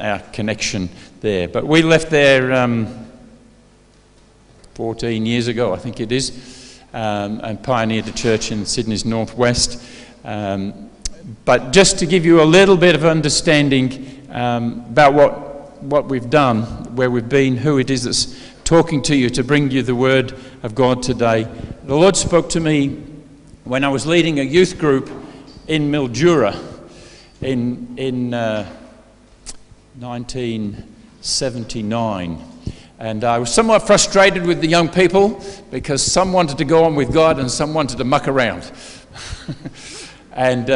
our connection there. But we left there 14 years ago, I think it is, and pioneered a church in Sydney's northwest. But just to give you a little bit of understanding about what we've done, where we've been, who it is that's talking to you to bring you the Word of God today. The Lord spoke to me when I was leading a youth group in Mildura in 1979, and I was somewhat frustrated with the young people because some wanted to go on with God and some wanted to muck around. And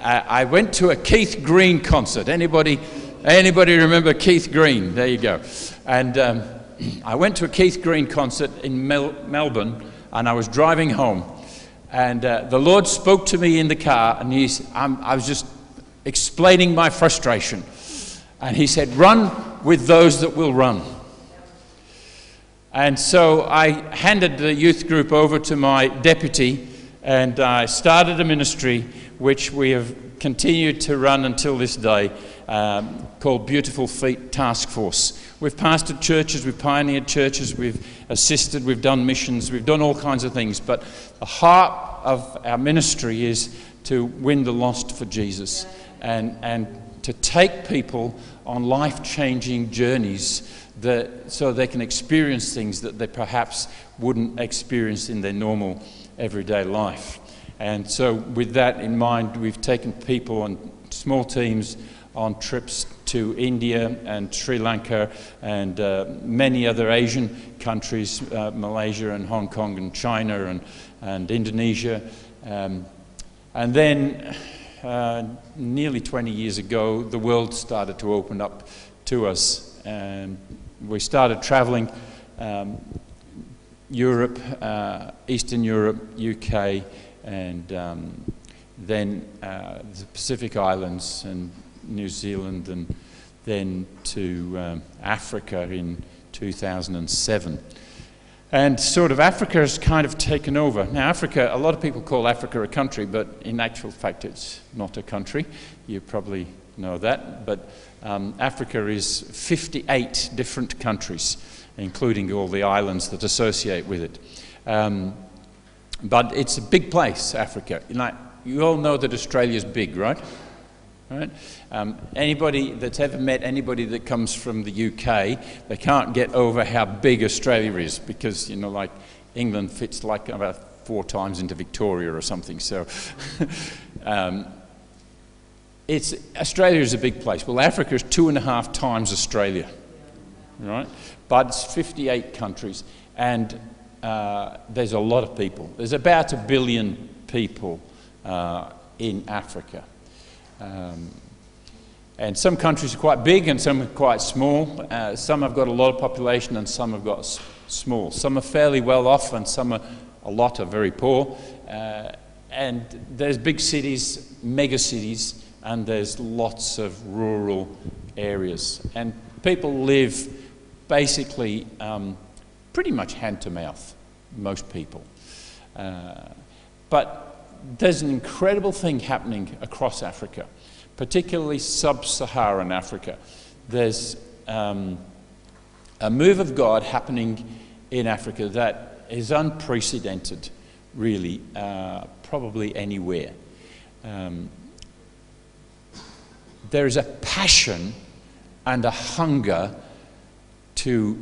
I went to a Keith Green concert. Anybody remember Keith Green? There you go. And I went to a Keith Green concert in Melbourne, and I was driving home, and the Lord spoke to me in the car, and I was just explaining my frustration, and he said, "Run with those that will run." And so I handed the youth group over to my deputy, and I started a ministry which we have continued to run until this day, called Beautiful Feet Task Force. We've pastored churches, we've pioneered churches, we've assisted, we've done missions, we've done all kinds of things, but the heart of our ministry is to win the lost for Jesus, and to take people on life-changing journeys that, so they can experience things that they perhaps wouldn't experience in their normal everyday life. And so with that in mind, we've taken people on small teams on trips to India and Sri Lanka and many other Asian countries, Malaysia and Hong Kong and China and Indonesia. And then nearly 20 years ago, the world started to open up to us, and we started traveling Europe, Eastern Europe, UK, and then the Pacific Islands and New Zealand, and then to Africa in 2007. And sort of Africa has kind of taken over. Now Africa, a lot of people call Africa a country, but in actual fact it's not a country. You probably know that, but Africa is 58 different countries, including all the islands that associate with it. But it's a big place, Africa. Like, you all know that Australia's big, right? Right? Anybody that's ever met anybody that comes from the UK, they can't get over how big Australia is, because, you know, like England fits like about 4 times into Victoria or something. So Australia is a big place. Well, Africa is 2.5 times Australia, right? But it's 58 countries, and there's a lot of people. There's about 1 billion people in Africa. And some countries are quite big and some are quite small. Some have got a lot of population and some have got small. Some are fairly well off and some are, a lot are very poor. And there's big cities, mega cities, and there's lots of rural areas. And people live basically pretty much hand to mouth, most people. But there's an incredible thing happening across Africa, particularly sub-Saharan Africa. There's a move of God happening in Africa that is unprecedented, really, probably anywhere. There is a passion and a hunger to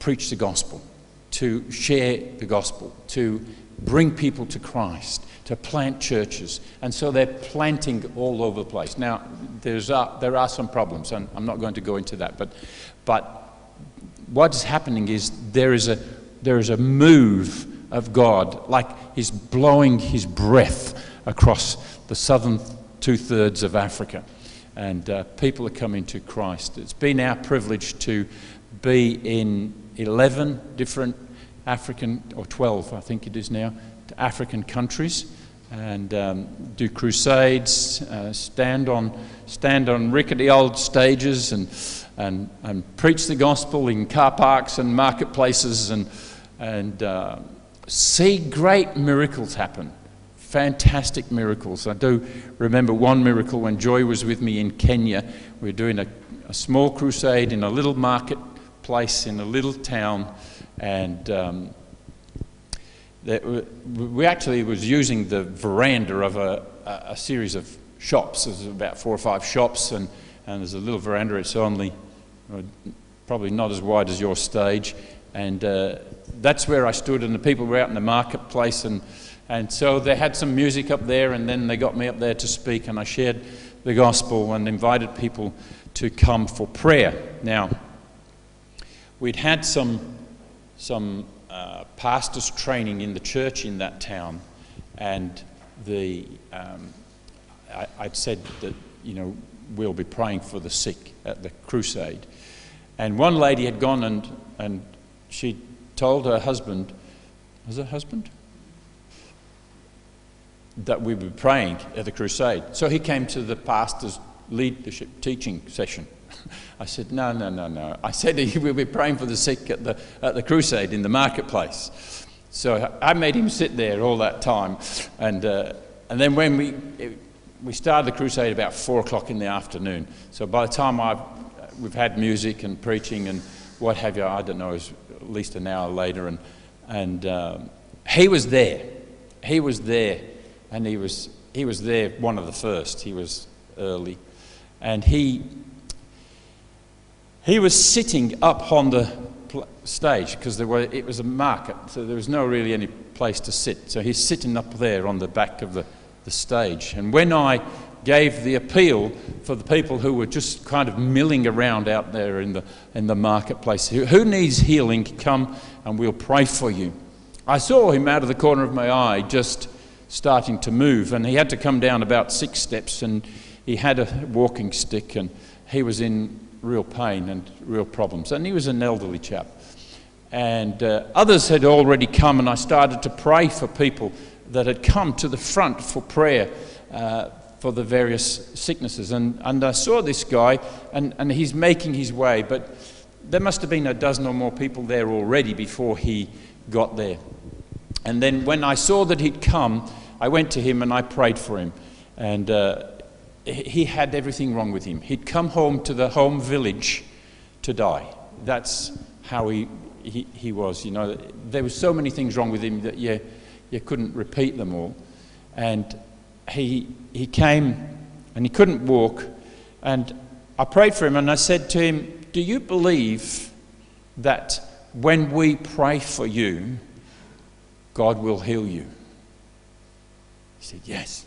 preach the gospel, to share the gospel, to bring people to Christ, to plant churches, and so they're planting all over the place. Now, there are some problems, and I'm not going to go into that, but what's happening is there is a move of God, like he's blowing his breath across the southern 2/3 of Africa, and people are coming to Christ. It's been our privilege to be in 11 different African, or 12, I think it is now, African countries, and do crusades, stand on rickety old stages, and preach the gospel in car parks and marketplaces, and see great miracles happen fantastic miracles. I do remember one miracle when Joy was with me in Kenya. We were doing a small crusade in a little marketplace in a little town, and we actually was using the veranda of a series of shops. There's about 4 or 5 shops, and there's a little veranda. It's only probably not as wide as your stage, and that's where I stood, and the people were out in the marketplace, and so they had some music up there, and then they got me up there to speak, and I shared the gospel and invited people to come for prayer. Now, we'd had some pastor's training in the church in that town, and I'd said that, you know, we'll be praying for the sick at the crusade. And one lady had gone and she told her husband, was it husband? That we were praying at the crusade. So he came to the pastor's leadership teaching session. I said, no. I said, we'll be praying for the sick at the crusade in the marketplace. So I made him sit there all that time. And then when we started the crusade about 4 o'clock in the afternoon. So by the time we've had music and preaching and what have you, I don't know, it was at least an hour later. And he was there. He was there. And he was there, one of the first. He was early. And he was sitting up on the stage because it was a market, so there was no really any place to sit. So he's sitting up there on the back of the stage. And when I gave the appeal for the people who were just kind of milling around out there in the marketplace, who needs healing, come and we'll pray for you. I saw him out of the corner of my eye just starting to move, and he had to come down about 6 steps, and he had a walking stick, and he was in real pain and real problems, and he was an elderly chap. And others had already come, and I started to pray for people that had come to the front for prayer for the various sicknesses, and I saw this guy, and he's making his way, but there must have been a dozen or more people there already before he got there. And then when I saw that he'd come, I went to him and I prayed for him, and he had everything wrong with him. He'd come home to the home village to die. That's how he was, you know. There were so many things wrong with him that you couldn't repeat them all. And he came and he couldn't walk, and I prayed for him and I said to him, do you believe that when we pray for you, God will heal you? He said, yes.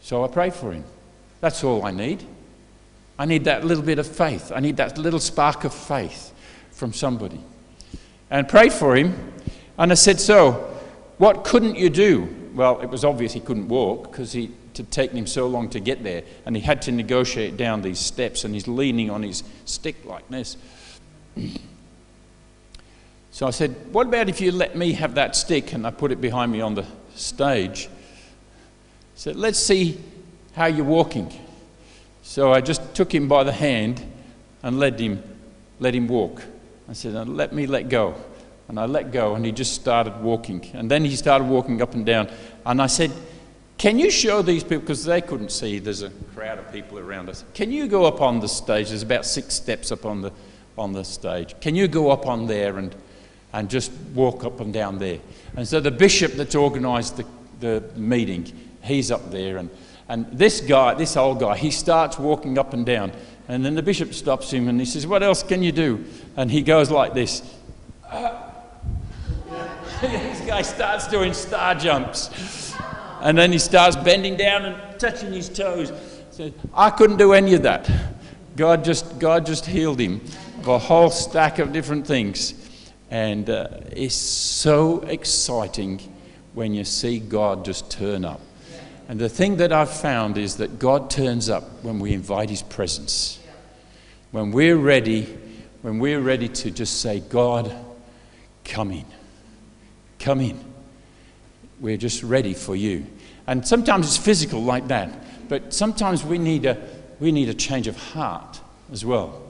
So I prayed for him. That's all I need. I need that little bit of faith. I need that little spark of faith from somebody. And prayed for him. And I said, so, what couldn't you do? Well, it was obvious he couldn't walk because it had taken him so long to get there. And he had to negotiate down these steps. And he's leaning on his stick like this. So I said, what about if you let me have that stick? And I put it behind me on the stage. So let's see how you're walking. So I just took him by the hand and let him walk. I said, now let me let go. And I let go, and he just started walking. And then he started walking up and down. And I said, can you show these people, because they couldn't see, there's a crowd of people around us. Can you go up on the stage? There's about 6 steps up on the stage. Can you go up on there and just walk up and down there? And so the bishop that's organised the meeting, he's up there, and this guy, this old guy, he starts walking up and down, and then the bishop stops him and he says, what else can you do? And he goes like this. This guy starts doing star jumps, and then he starts bending down and touching his toes. He says, I couldn't do any of that. God just healed him of a whole stack of different things. And it's so exciting when you see God just turn up. And the thing that I've found is that God turns up when we invite his presence. When we're ready to just say, God, come in. Come in. We're just ready for you. And sometimes it's physical like that, but sometimes we need a change of heart as well.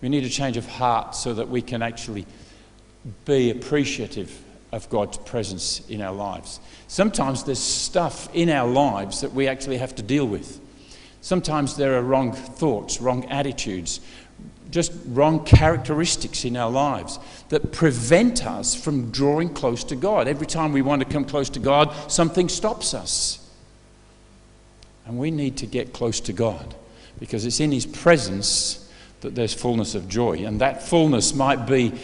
We need a change of heart so that we can actually be appreciative of God's presence in our lives. Sometimes there's stuff in our lives that we actually have to deal with. Sometimes there are wrong thoughts, wrong attitudes, just wrong characteristics in our lives that prevent us from drawing close to God. Every time we want to come close to God, something stops us. And we need to get close to God, because it's in His presence that there's fullness of joy. And that fullness might be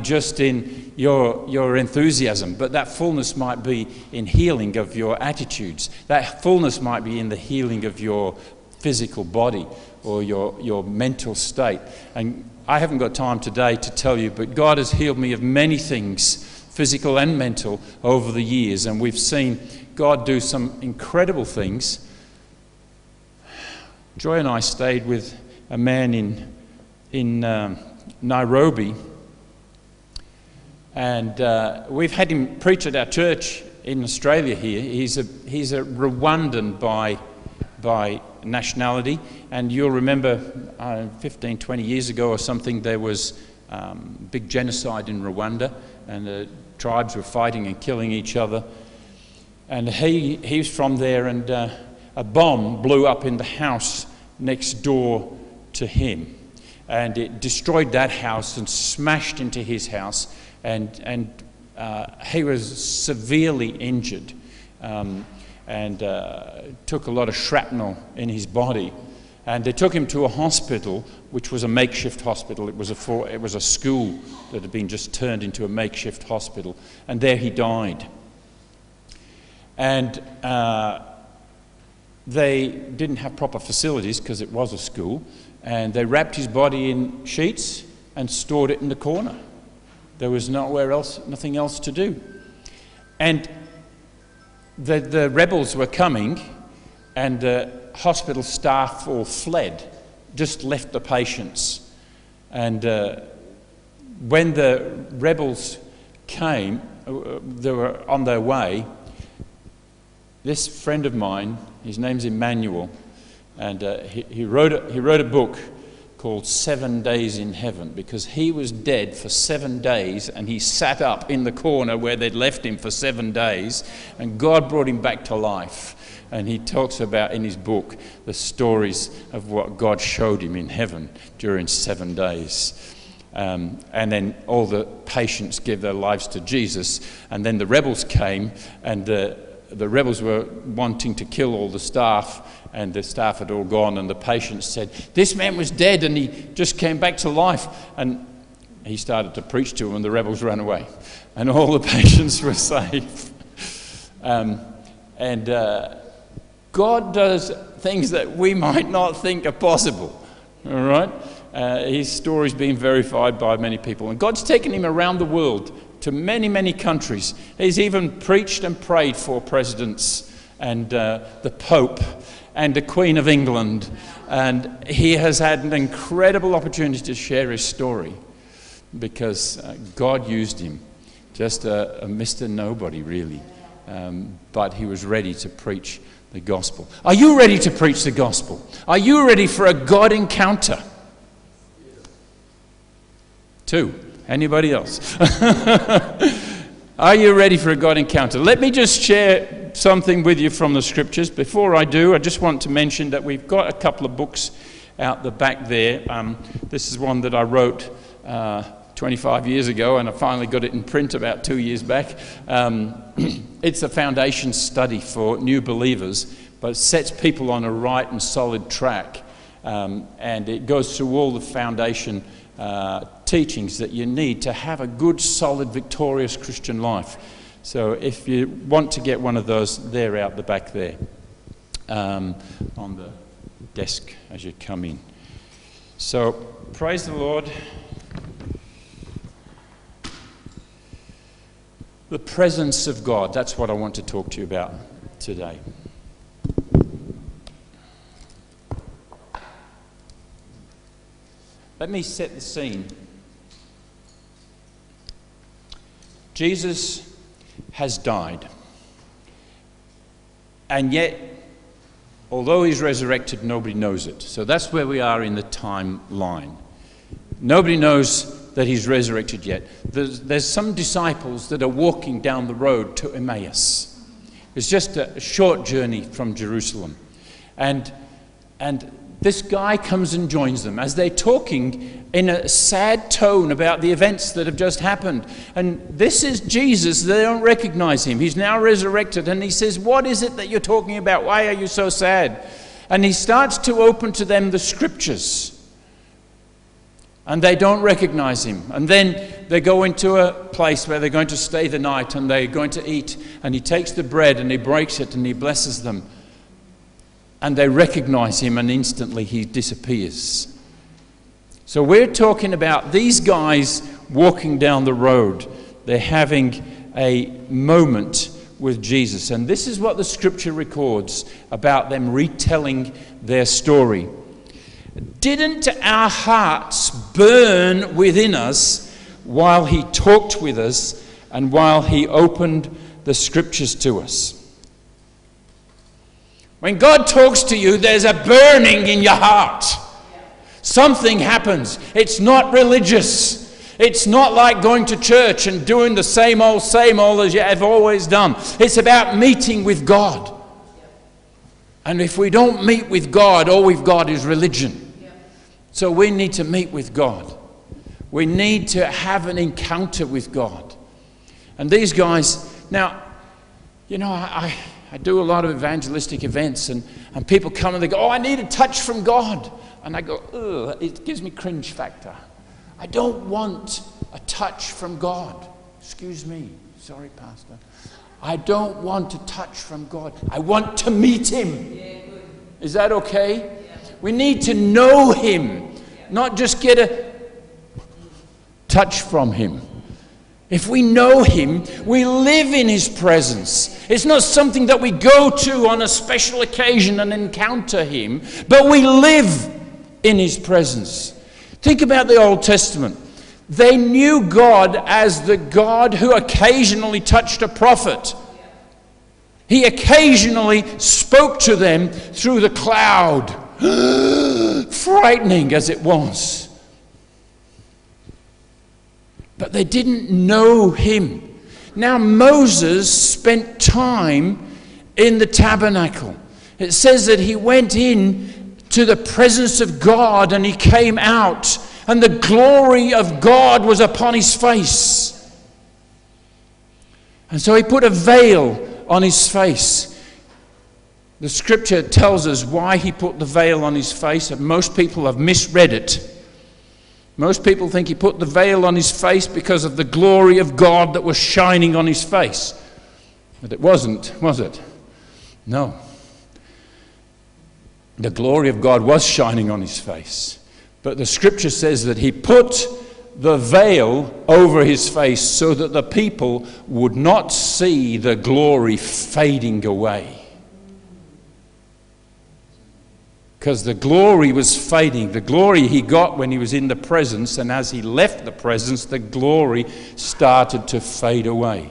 just in your enthusiasm, but that fullness might be in healing of your attitudes. That fullness might be in the healing of your physical body or your mental state. And I haven't got time today to tell you, but God has healed me of many things, physical and mental, over the years. And we've seen God do some incredible things. Joy and I stayed with a man in Nairobi, and we've had him preach at our church in Australia here. He's a Rwandan by nationality, and you'll remember 15, 20 years ago or something, there was big genocide in Rwanda, and the tribes were fighting and killing each other. And he's from there, and a bomb blew up in the house next door to him, and it destroyed that house and smashed into his house, and he was severely injured, and took a lot of shrapnel in his body. And they took him to a hospital, which was a makeshift hospital. It was a school that had been just turned into a makeshift hospital, and there he died. And they didn't have proper facilities because it was a school, and they wrapped his body in sheets and stored it in the corner. There was nothing else to do. And the rebels were coming, and the hospital staff all fled, just left the patients. And when the rebels came, they were on their way. This friend of mine, his name's Emmanuel, and he wrote a book called 7 Days in Heaven, because he was dead for 7 days, and he sat up in the corner where they'd left him for 7 days, and God brought him back to life. And he talks about in his book the stories of what God showed him in heaven during 7 days. And then all the patients gave their lives to Jesus, and then the rebels came, and the rebels were wanting to kill all the staff, and the staff had all gone, and the patients said, "This man was dead and he just came back to life." And he started to preach to them, and the rebels ran away, and all the patients were saved. God does things that we might not think are possible, all right? His story's been verified by many people, and God's taken him around the world to many, many countries. He's even preached and prayed for presidents and the Pope and the Queen of England. And he has had an incredible opportunity to share his story, because God used him, just a Mr. Nobody really, but he was ready to preach the gospel. Are you ready to preach the gospel? Are you ready for a God encounter? Two. Anybody else? Are you ready for a God encounter? Let me just share something with you from the scriptures. Before I do, I just want to mention that we've got a couple of books out the back there. This is one that I wrote 25 years ago, and I finally got it in print about 2 years back. It's a foundation study for new believers, but it sets people on a right and solid track. And it goes through all the foundation teachings that you need to have a good, solid, victorious Christian life. So if you want to get one of those, they're out the back there, on the desk as you come in. So praise the Lord. The presence of God, that's what I want to talk to you about today. Let me set the scene. Jesus has died, and yet, although he's resurrected, nobody knows it. So that's where we are in the timeline. Nobody knows that he's resurrected yet. There's some disciples that are walking down the road to Emmaus. It's just a short journey from Jerusalem. And this guy comes and joins them as they're talking in a sad tone about the events that have just happened. And this is Jesus. They don't recognize him. He's now resurrected. And he says, "What is it that you're talking about? Why are you so sad?" And he starts to open to them the scriptures. And they don't recognize him. And then they go into a place where they're going to stay the night and they're going to eat. And he takes the bread and he breaks it and he blesses them. And they recognize him, and instantly he disappears. So we're talking about these guys walking down the road. They're having a moment with Jesus. And this is what the scripture records about them retelling their story. "Didn't our hearts burn within us while he talked with us and while he opened the scriptures to us?" When God talks to you, there's a burning in your heart. Something happens. It's not religious. It's not like going to church and doing the same old as you have always done. It's about meeting with God. And if we don't meet with God, all we've got is religion. So we need to meet with God. We need to have an encounter with God. And these guys, now, you know, I do a lot of evangelistic events, and people come and they go, "Oh, I need a touch from God." And I go, "Ugh, it gives me cringe factor. I don't want a touch from God." Excuse me. Sorry, Pastor. I don't want a touch from God. I want to meet him. Yeah, is that okay? Yeah. We need to know him, not just get a touch from him. If we know him, we live in his presence. It's not something that we go to on a special occasion and encounter him, but we live in his presence. Think about the Old Testament. They knew God as the God who occasionally touched a prophet. He occasionally spoke to them through the cloud, frightening as it was. But they didn't know him. Now Moses spent time in the tabernacle. It says that he went in to the presence of God and he came out, and the glory of God was upon his face. And so he put a veil on his face. The scripture tells us why he put the veil on his face, and most people have misread it. Most people think he put the veil on his face because of the glory of God that was shining on his face. But it wasn't, was it? No. The glory of God was shining on his face. But the scripture says that he put the veil over his face so that the people would not see the glory fading away. Because the glory was fading. The glory he got when he was in the presence, and as he left the presence, the glory started to fade away.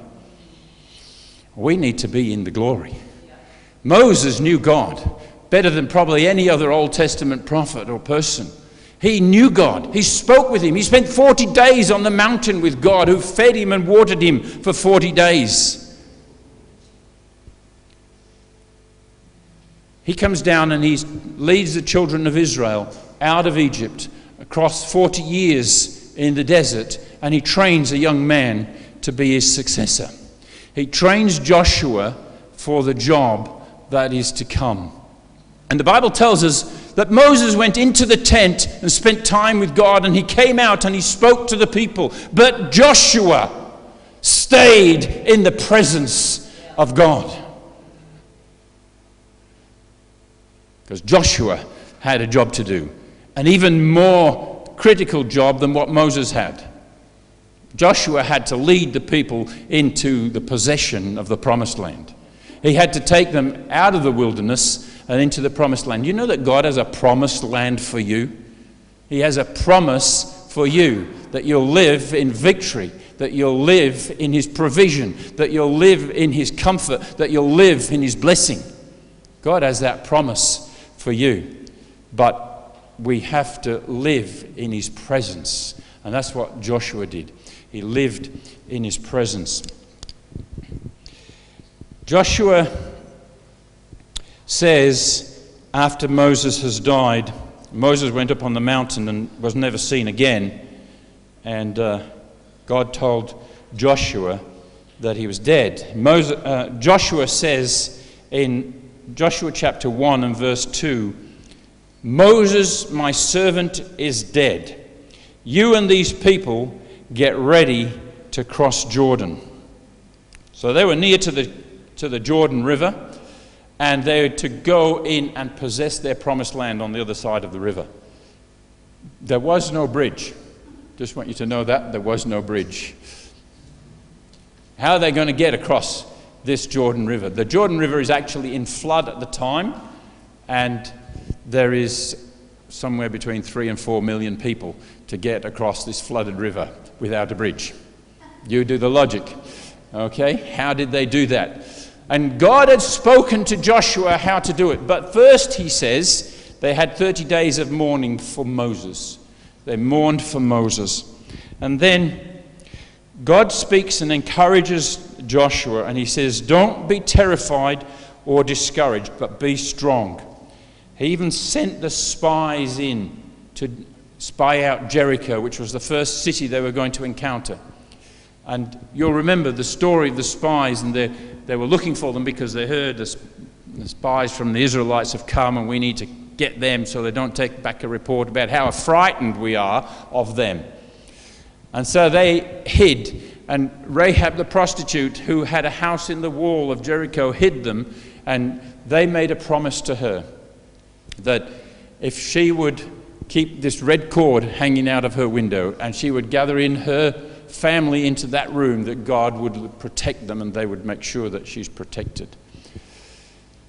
We need to be in the glory. Moses knew God better than probably any other Old Testament prophet or person. He knew God. He spoke with him. He spent 40 days on the mountain with God, who fed him and watered him for 40 days. He comes down and he leads the children of Israel out of Egypt across 40 years in the desert, and he trains a young man to be his successor. He trains Joshua for the job that is to come. And the Bible tells us that Moses went into the tent and spent time with God, and he came out and he spoke to the people. But Joshua stayed in the presence of God. Because Joshua had a job to do, an even more critical job than what Moses had. Joshua had to lead the people into the possession of the promised land. He had to take them out of the wilderness and into the promised land. You know that God has a promised land for you? He has a promise for you that you'll live in victory, that you'll live in his provision, that you'll live in his comfort, that you'll live in his blessing. God has that promise for you, but we have to live in his presence And that's what Joshua did. He lived in his presence. Joshua says, after Moses has died, Moses went up on the mountain and was never seen again. And God told Joshua that he was dead. Joshua says in Joshua chapter 1 and verse 2, "Moses, my servant, is dead. You and these people get ready to cross Jordan." So they were near to the Jordan River, and they were to go in and possess their promised land on the other side of the river. There was no bridge. Just want you to know that there was no bridge. How are they going to get across this Jordan River? The Jordan River is actually in flood at the time, and there is somewhere between 3 and 4 million people to get across this flooded river without a bridge. You do the logic. Okay, how did they do that? And God had spoken to Joshua how to do it. But first, he says, they had 30 days of mourning for Moses. They mourned for Moses. And then God speaks and encourages Joshua, and he says, "Don't be terrified or discouraged, but be strong." He even sent the spies in to spy out Jericho, which was the first city they were going to encounter. And you'll remember the story of the spies, and they were looking for them because they heard the spies from the Israelites have come, and we need to get them so they don't take back a report about how frightened we are of them. And so they hid, and Rahab the prostitute, who had a house in the wall of Jericho, hid them, and they made a promise to her that if she would keep this red cord hanging out of her window and she would gather in her family into that room, that God would protect them and they would make sure that she's protected.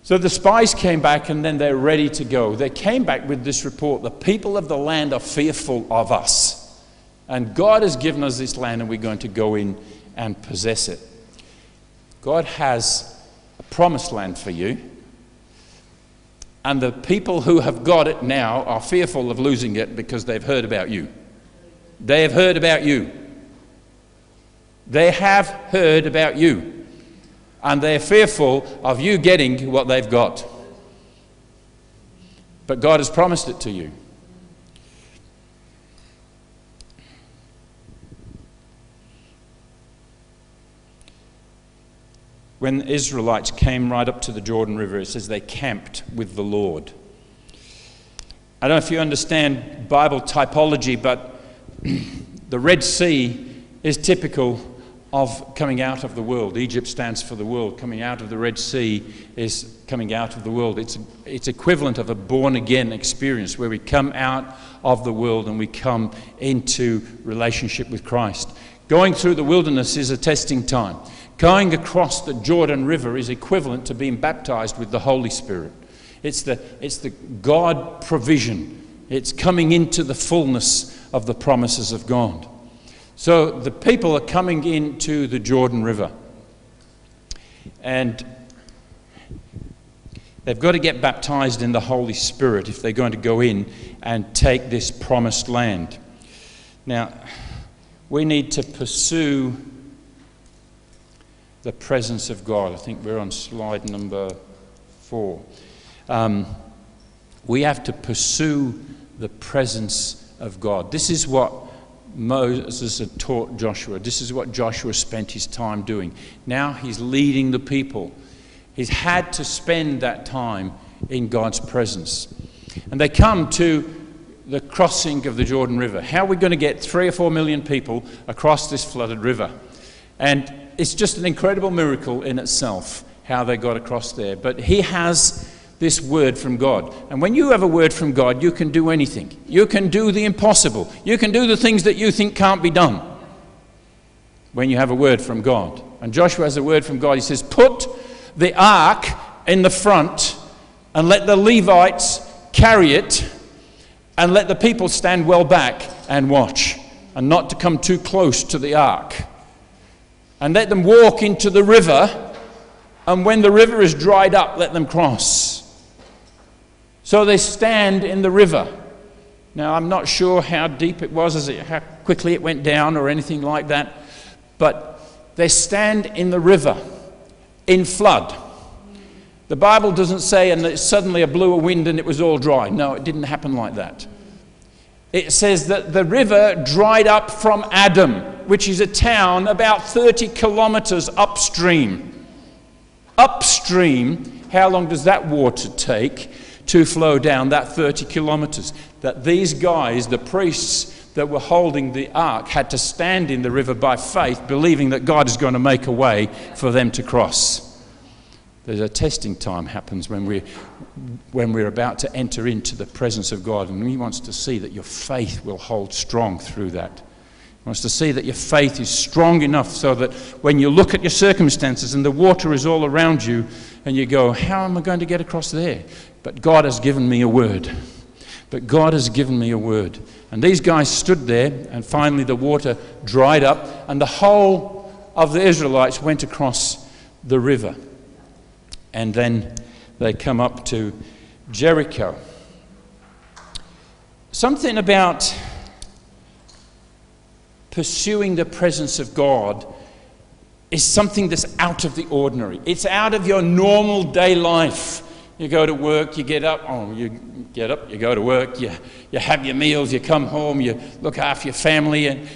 So the spies came back, and then they're ready to go. They came back with this report: the people of the land are fearful of us, and God has given us this land, and we're going to go in and possess it. God has a promised land for you, and the people who have got it now are fearful of losing it because they've heard about you. They have heard about you. They have heard about you, and they're fearful of you getting what they've got. But God has promised it to you. When the Israelites came right up to the Jordan River, it says they camped with the Lord. I don't know if you understand Bible typology, but the Red Sea is typical of coming out of the world. Egypt stands for the world. Coming out of the Red Sea is coming out of the world. It's equivalent of a born-again experience where we come out of the world and we come into relationship with Christ. Going through the wilderness is a testing time. Going across the Jordan River is equivalent to being baptized with the Holy Spirit. It's the God provision. It's coming into the fullness of the promises of God. So the people are coming into the Jordan River, and they've got to get baptized in the Holy Spirit if they're going to go in and take this promised land. Now, we need to pursue the presence of God. I think we're on slide number 4. We have to pursue the presence of God. This is what Moses had taught Joshua. This is what Joshua spent his time doing. Now he's leading the people. He's had to spend that time in God's presence. And they come to the crossing of the Jordan River. How are we going to get 3 or 4 million people across this flooded river? And it's just an incredible miracle in itself how they got across there. But he has this word from God. And when you have a word from God, you can do anything. You can do the impossible. You can do the things that you think can't be done when you have a word from God. And Joshua has a word from God. He says, "Put the ark in the front and let the Levites carry it, and let the people stand well back and watch, and not to come too close to the ark. And let them walk into the river, and when the river is dried up, let them cross." So they stand in the river. Now, I'm not sure how deep it was, how quickly it went down or anything like that, but they stand in the river in flood. The Bible doesn't say, and suddenly it blew a wind and it was all dry. No, it didn't happen like that. It says that the river dried up from Adam, which is a town about 30 kilometers upstream. Upstream, how long does that water take to flow down that 30 kilometers? That these guys, the priests that were holding the ark, had to stand in the river by faith, believing that God is going to make a way for them to cross. There's a testing time happens when we're about to enter into the presence of God, and He wants to see that your faith will hold strong through that. He wants to see that your faith is strong enough so that when you look at your circumstances and the water is all around you and you go, how am I going to get across there? But God has given me a word. But God has given me a word. And these guys stood there, and finally the water dried up and the whole of the Israelites went across the river. And then they come up to Jericho. Something about pursuing the presence of God is something that's out of the ordinary. It's out of your normal day life. You go to work, you get up, you go to work, you have your meals, you come home, you look after your family, and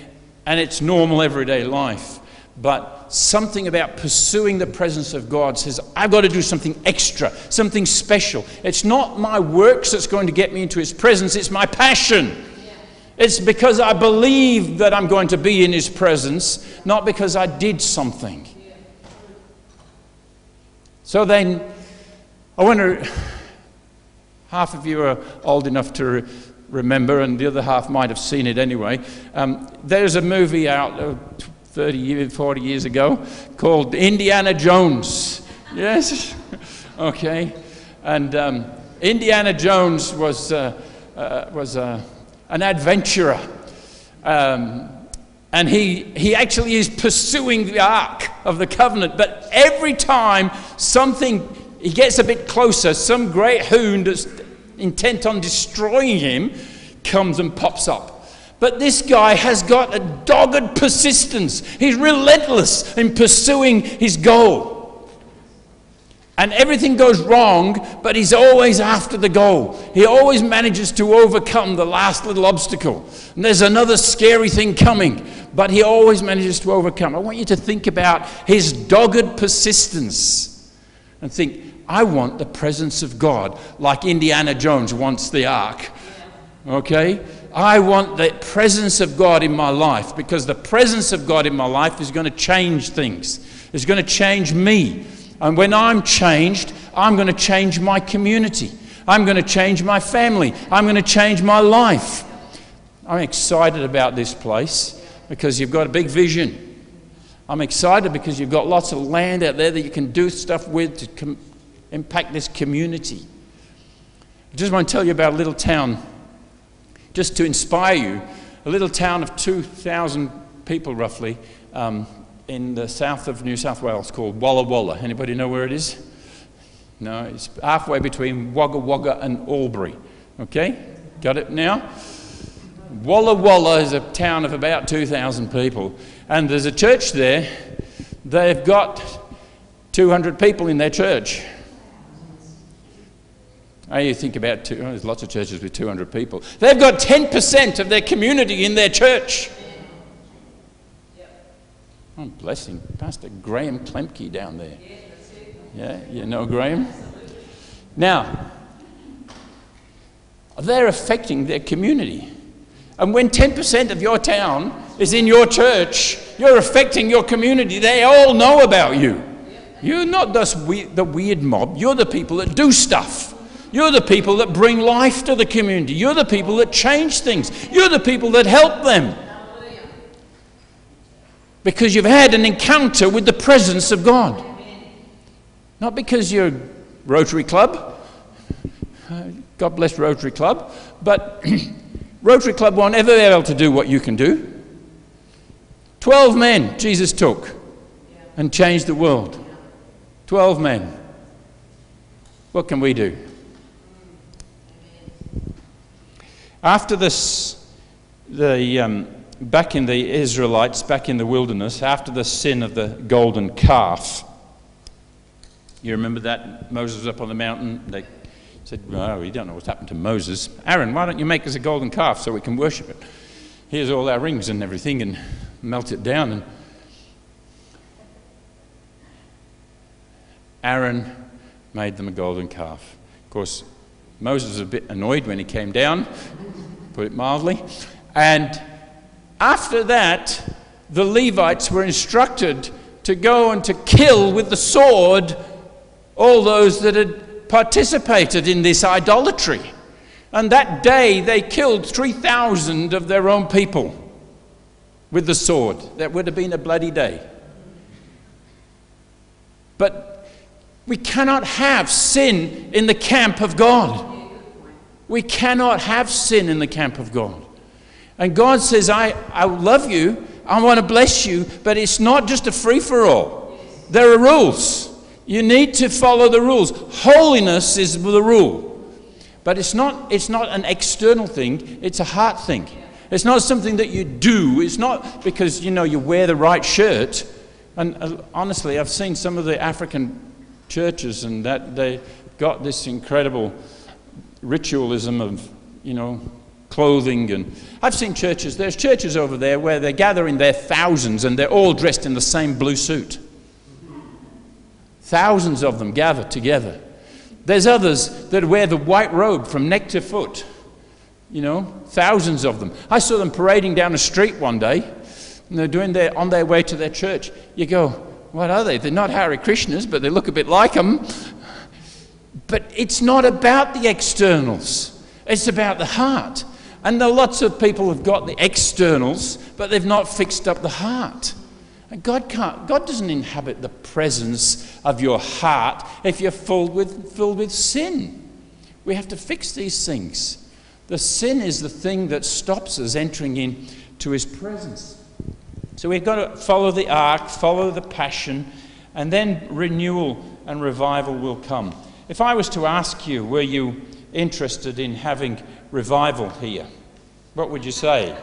it's normal everyday life. But something about pursuing the presence of God says, I've got to do something extra, something special. It's not my works that's going to get me into His presence, it's my passion. Yeah. It's because I believe that I'm going to be in His presence, not because I did something. Yeah. So then, I wonder, half of you are old enough to remember, and the other half might have seen it anyway. There's a movie out 40 years ago called Indiana Jones. Yes? Okay. And Indiana Jones was an adventurer. And he actually is pursuing the Ark of the Covenant. But every time he gets a bit closer, some great hound that's intent on destroying him comes and pops up. But this guy has got a dogged persistence. He's relentless in pursuing his goal. And everything goes wrong, but he's always after the goal. He always manages to overcome the last little obstacle. And there's another scary thing coming, but he always manages to overcome. I want you to think about his dogged persistence and think, I want the presence of God like Indiana Jones wants the ark. Okay? I want the presence of God in my life, because the presence of God in my life is going to change things. It's going to change me. And when I'm changed, I'm going to change my community. I'm going to change my family. I'm going to change my life. I'm excited about this place because you've got a big vision. I'm excited because you've got lots of land out there that you can do stuff with to impact this community. I just want to tell you about a little town. Just to inspire you, a little town of 2,000 people roughly in the south of New South Wales called Walla Walla. Anybody know where it is? No, it's halfway between Wagga Wagga and Albury. Okay, got it now? Walla Walla is a town of about 2,000 people, and there's a church there. They've got 200 people in their church. You think about there's lots of churches with 200 people. They've got 10% of their community in their church. Yeah. I'm blessing Pastor Graham Klemke down there. Yeah, that's it. Yeah, you know Graham? Absolutely. Now, they're affecting their community. And when 10% of your town is in your church, you're affecting your community. They all know about you. Yeah. You're not just the weird mob. You're the people that do stuff. You're the people that bring life to the community. You're the people that change things. You're the people that help them. Because you've had an encounter with the presence of God. Not because you're Rotary Club. God bless Rotary Club. But Rotary Club won't ever be able to do what you can do. 12 men Jesus took and changed the world. 12 men. What can we do? After this, back in the Israelites, back in the wilderness, after the sin of the golden calf, you remember that? Moses was up on the mountain. They said, "Oh, we don't know what's happened to Moses. Aaron, why don't you make us a golden calf so we can worship it? Here's all our rings and everything, and melt it down." And Aaron made them a golden calf. Of course, Moses was a bit annoyed when he came down, put it mildly. And after that, the Levites were instructed to go and to kill with the sword all those that had participated in this idolatry. And that day they killed 3,000 of their own people with the sword. That would have been a bloody day. But we cannot have sin in the camp of God. We cannot have sin in the camp of God. And God says, I love you, I want to bless you, but it's not just a free-for-all. There are rules. You need to follow the rules. Holiness is the rule. But it's not an external thing, it's a heart thing. It's not something that you do. It's not because, you know, you wear the right shirt. And honestly, I've seen some of the African churches, and that they got this incredible ritualism of, you know, clothing. And I've seen churches, there's churches over there where they gather in their thousands and they're all dressed in the same blue suit. Thousands of them gather together. There's others that wear the white robe from neck to foot, you know, thousands of them. I saw them parading down the street one day, and they're doing their, on their way to their church. You go, what are they? They're not Hare Krishnas, but they look a bit like them. But it's not about the externals, it's about the heart. And lots of people have got the externals, but they've not fixed up the heart. And God doesn't inhabit the presence of your heart if you're filled with sin. We have to fix these things. The sin is the thing that stops us entering into his presence. So we've got to follow the ark, follow the passion, and then renewal and revival will come. If I was to ask you, were you interested in having revival here, what would you say?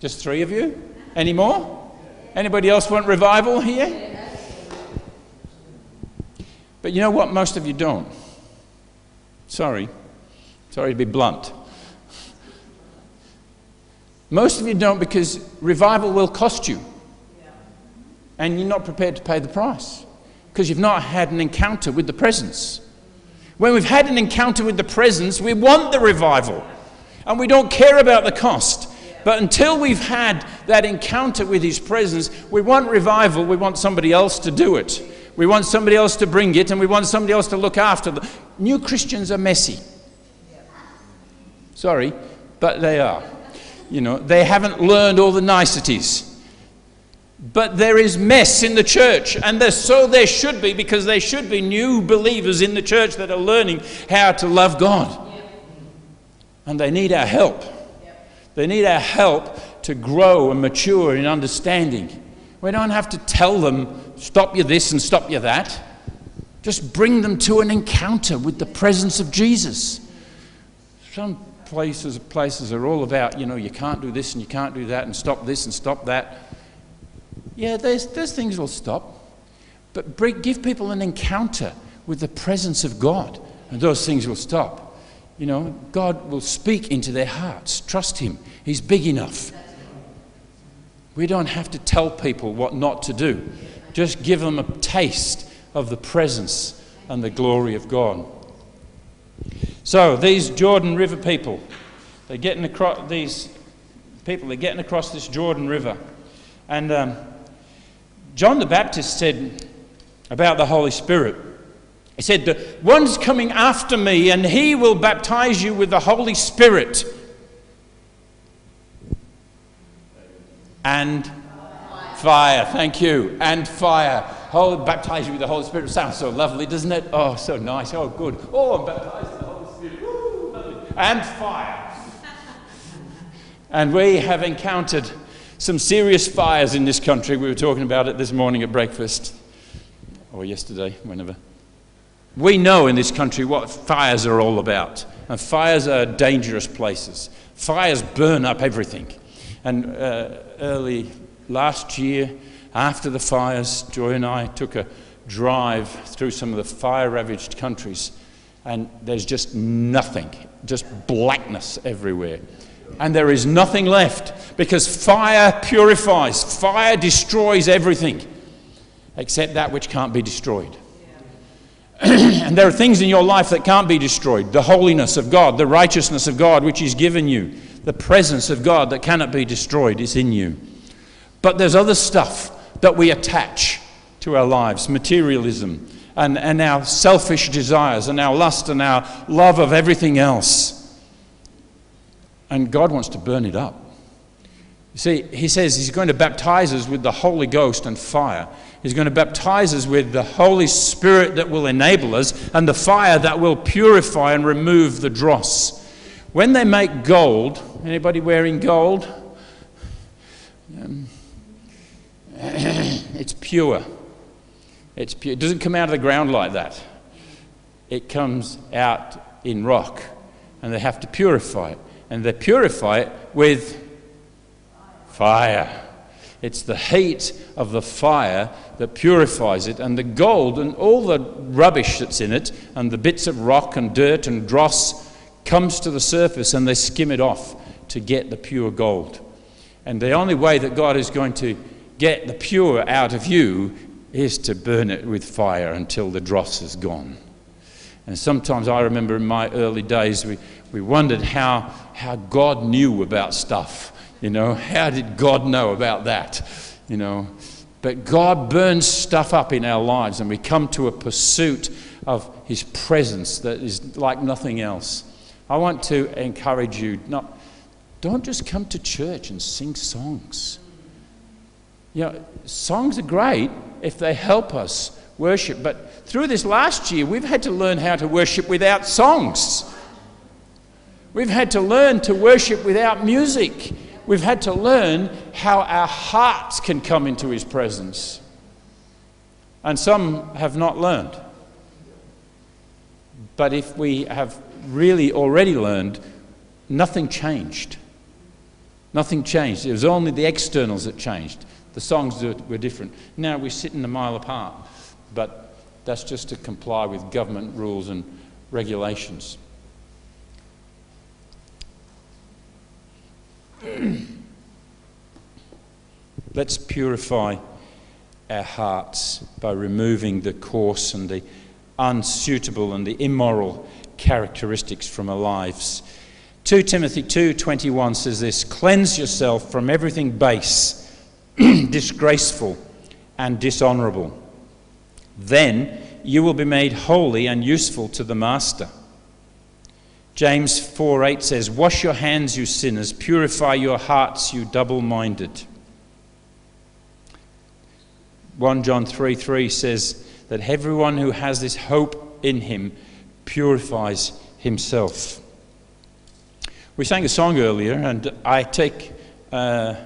Just three of you? Any more? Anybody else want revival here? But you know what? Most of you don't. Sorry. Sorry to be blunt. Most of you don't because revival will cost you. And you're not prepared to pay the price because you've not had an encounter with the presence. When we've had an encounter with the presence, we want the revival. And we don't care about the cost. But until we've had that encounter with his presence, we want revival, we want somebody else to do it. We want somebody else to bring it, and we want somebody else to look after them. New Christians are messy. Sorry, but they are. You know, they haven't learned all the niceties. But there is mess in the church, and so there should be, because there should be new believers in the church that are learning how to love God. And they need our help. They need our help to grow and mature in understanding. We don't have to tell them, stop you this and stop you that. Just bring them to an encounter with the presence of Jesus. Some places are all about, you know, you can't do this and you can't do that and stop this and stop that. Yeah, those things will stop. But give people an encounter with the presence of God, and those things will stop. You know, God will speak into their hearts. Trust him. He's big enough. We don't have to tell people what not to do. Just give them a taste of the presence and the glory of God. So these Jordan River people, they're getting across this Jordan River. And John the Baptist said about the Holy Spirit, he said, "The one's coming after me, and he will baptize you with the Holy Spirit and fire." Thank you. And fire. Oh, baptize you with the Holy Spirit. Sounds so lovely, doesn't it? Oh, so nice. Oh, good. Oh, I'm baptized with the Holy Spirit. Woo, lovely. And fire. And we have encountered some serious fires in this country. We were talking about it this morning at breakfast, or yesterday, whenever. We know in this country what fires are all about, and fires are dangerous places. Fires burn up everything. And early last year, after the fires, Joy and I took a drive through some of the fire-ravaged countries, and there's just nothing, just blackness everywhere. And there is nothing left, because fire purifies, fire destroys everything, except that which can't be destroyed. And there are things in your life that can't be destroyed. The holiness of God, the righteousness of God which He's given you, the presence of God that cannot be destroyed is in you. But there's other stuff that we attach to our lives, materialism and our selfish desires and our lust and our love of everything else. And God wants to burn it up. You see, He says He's going to baptize us with the Holy Ghost and fire. He's going to baptize us with the Holy Spirit that will enable us and the fire that will purify and remove the dross. When they make gold, anybody wearing gold? It's pure. It's pure. It doesn't come out of the ground like that. It comes out in rock, and they have to purify it. And they purify it with fire. It's the heat of the fire that purifies it, and the gold and all the rubbish that's in it and the bits of rock and dirt and dross comes to the surface, and they skim it off to get the pure gold. And the only way that God is going to get the pure out of you is to burn it with fire until the dross is gone. And sometimes I remember in my early days we wondered how God knew about stuff. You know, how did God know about that? You know, but God burns stuff up in our lives, and we come to a pursuit of His presence that is like nothing else. I want to encourage you, don't just come to church and sing songs. You know, songs are great if they help us worship, but through this last year, we've had to learn how to worship without songs. We've had to learn to worship without music. We've had to learn how our hearts can come into His presence. And some have not learned. But if we have really already learned, nothing changed. Nothing changed. It was only the externals that changed. The songs were different. Now we're sitting a mile apart. But that's just to comply with government rules and regulations. Let's purify our hearts by removing the coarse and the unsuitable and the immoral characteristics from our lives. 2 Timothy 2:21 says this: "Cleanse yourself from everything base, disgraceful and dishonorable. Then you will be made holy and useful to the Master." James 4:8 says, "Wash your hands, you sinners. Purify your hearts, you double-minded." 1 John 3:3 says that everyone who has this hope in him purifies himself. We sang a song earlier, and I take a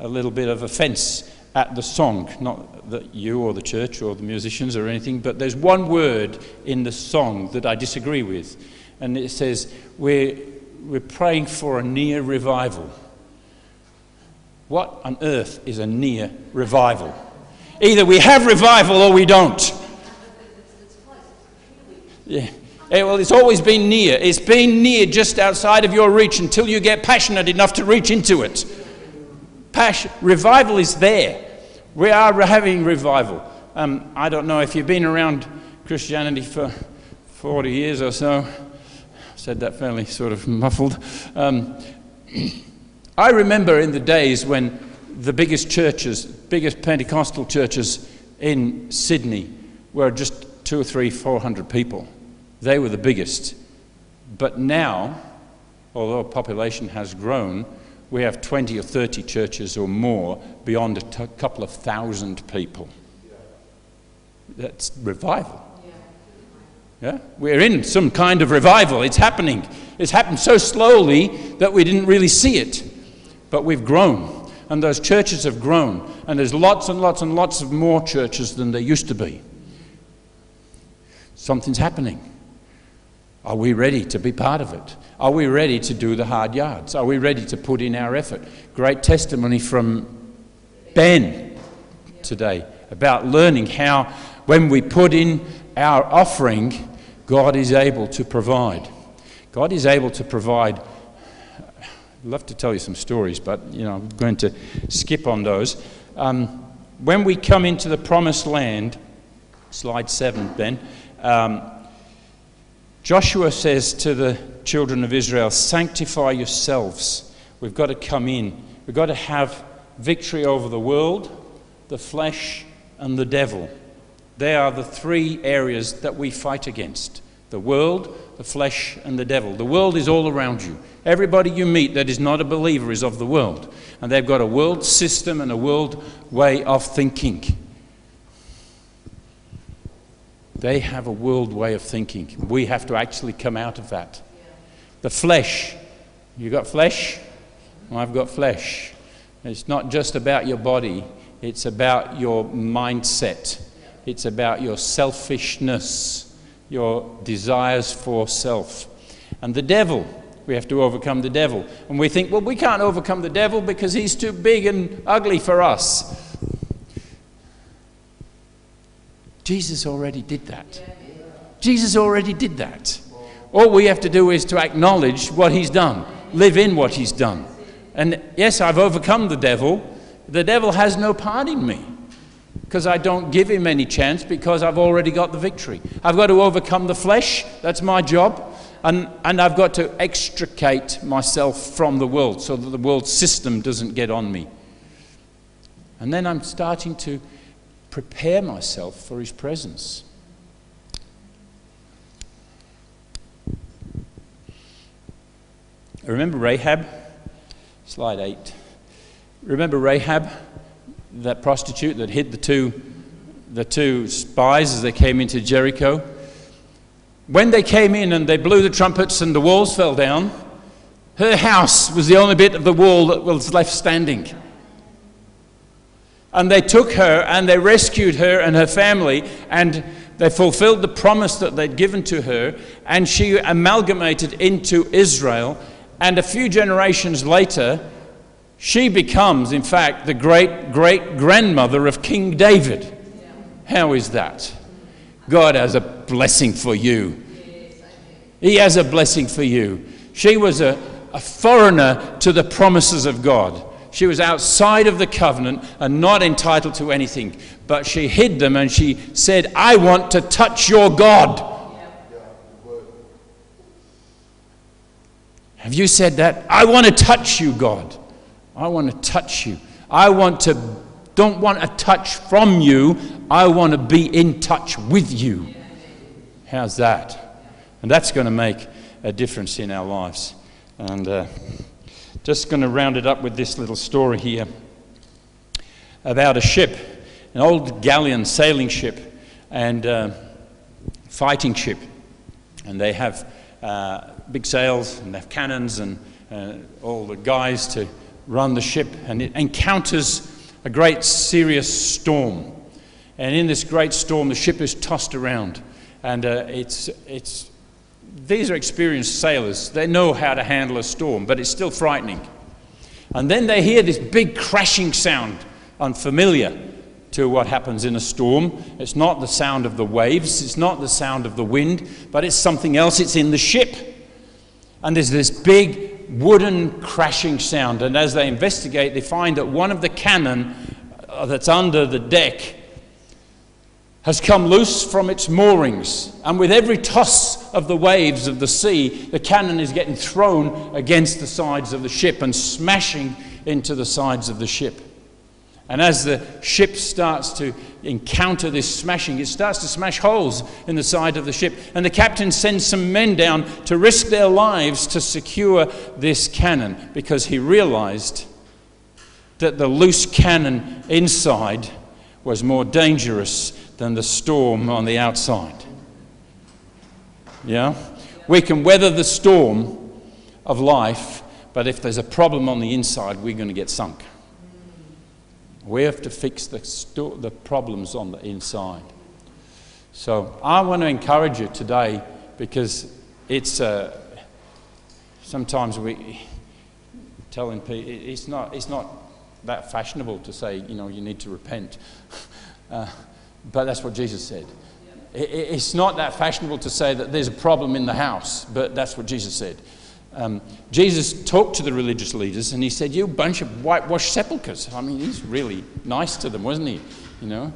little bit of offense at the song, not that you or the church or the musicians or anything, but there's one word in the song that I disagree with. And it says, we're praying for a near revival. What on earth is a near revival? Either we have revival or we don't. Yeah. Well, it's always been near. It's been near, just outside of your reach, until you get passionate enough to reach into it. Revival is there. We are having revival. I don't know if you've been around Christianity for 40 years or so. Said that fairly sort of muffled. I remember in the days when the biggest Pentecostal churches in Sydney were just 200 or 300 or 400 people. They were the biggest. But now, although population has grown, we have 20 or 30 churches or more beyond a couple of thousand people. That's revival. Yeah? We're in some kind of revival. It's happening. It's happened so slowly that we didn't really see it. But we've grown, and those churches have grown, and there's lots and lots and lots of more churches than there used to be. Something's happening. Are we ready to be part of it? Are we ready to do the hard yards? Are we ready to put in our effort? Great testimony from Ben today about learning how when we put in our offering, God is able to provide. God is able to provide. I'd love to tell you some stories, but you know, I'm going to skip on those. When we come into the promised land, slide 7, Ben, Joshua says to the children of Israel, sanctify yourselves. We've got to come in. We've got to have victory over the world, the flesh, and the devil. They are the three areas that we fight against. The world, the flesh, and the devil. The world is all around you. Everybody you meet that is not a believer is of the world. And they've got a world system and a world way of thinking. They have a world way of thinking. We have to actually come out of that. The flesh. You got flesh? Well, I've got flesh. It's not just about your body. It's about your mindset. It's about your selfishness, your desires for self. And the devil, we have to overcome the devil. And we think, well, we can't overcome the devil because he's too big and ugly for us. Jesus already did that. Jesus already did that. All we have to do is to acknowledge what he's done, live in what he's done. And yes, I've overcome the devil. The devil has no part in me, because I don't give him any chance, because I've already got the victory. I've got to overcome the flesh, that's my job, and I've got to extricate myself from the world so that the world system doesn't get on me. And then I'm starting to prepare myself for his presence. Remember Rahab? Slide 8. Remember Rahab? That prostitute that hid the two spies as they came into Jericho. When they came in and they blew the trumpets and the walls fell down, her house was the only bit of the wall that was left standing. And they took her and they rescued her and her family, and they fulfilled the promise that they'd given to her, and she amalgamated into Israel. And a few generations later, she becomes, in fact, the great-great-grandmother of King David. How is that? God has a blessing for you. He has a blessing for you. She was a foreigner to the promises of God. She was outside of the covenant and not entitled to anything. But she hid them and she said, I want to touch your God. Have you said that? I want to touch you, God. I want to touch you. I want to, don't want a touch from you. I want to be in touch with you. How's that? And that's going to make a difference in our lives. And just going to round it up with this little story here about a ship, an old galleon sailing ship and fighting ship. And they have big sails and they have cannons and all the guys to run the ship, and it encounters a great serious storm. And in this great storm, the ship is tossed around. And these are experienced sailors. They know how to handle a storm, but it's still frightening. And then they hear this big crashing sound, unfamiliar to what happens in a storm. It's not the sound of the waves, it's not the sound of the wind, but it's something else, it's in the ship. And there's this big wooden crashing sound, and as they investigate, they find that one of the cannon that's under the deck has come loose from its moorings, and with every toss of the waves of the sea, the cannon is getting thrown against the sides of the ship and smashing into the sides of the ship. And as the ship starts to encounter this smashing, it starts to smash holes in the side of the ship. And the captain sends some men down to risk their lives to secure this cannon, because he realized that the loose cannon inside was more dangerous than the storm on the outside. Yeah? We can weather the storm of life, but if there's a problem on the inside, we're going to get sunk. We have to fix the problems on the inside. So I want to encourage you today, because it's sometimes we telling people it's not that fashionable to say, you know, you need to repent, but that's what Jesus said. It's not that fashionable to say that there's a problem in the house, but that's what Jesus said. Jesus talked to the religious leaders and he said, you bunch of whitewashed sepulchres. I mean, he's really nice to them, wasn't he? You know,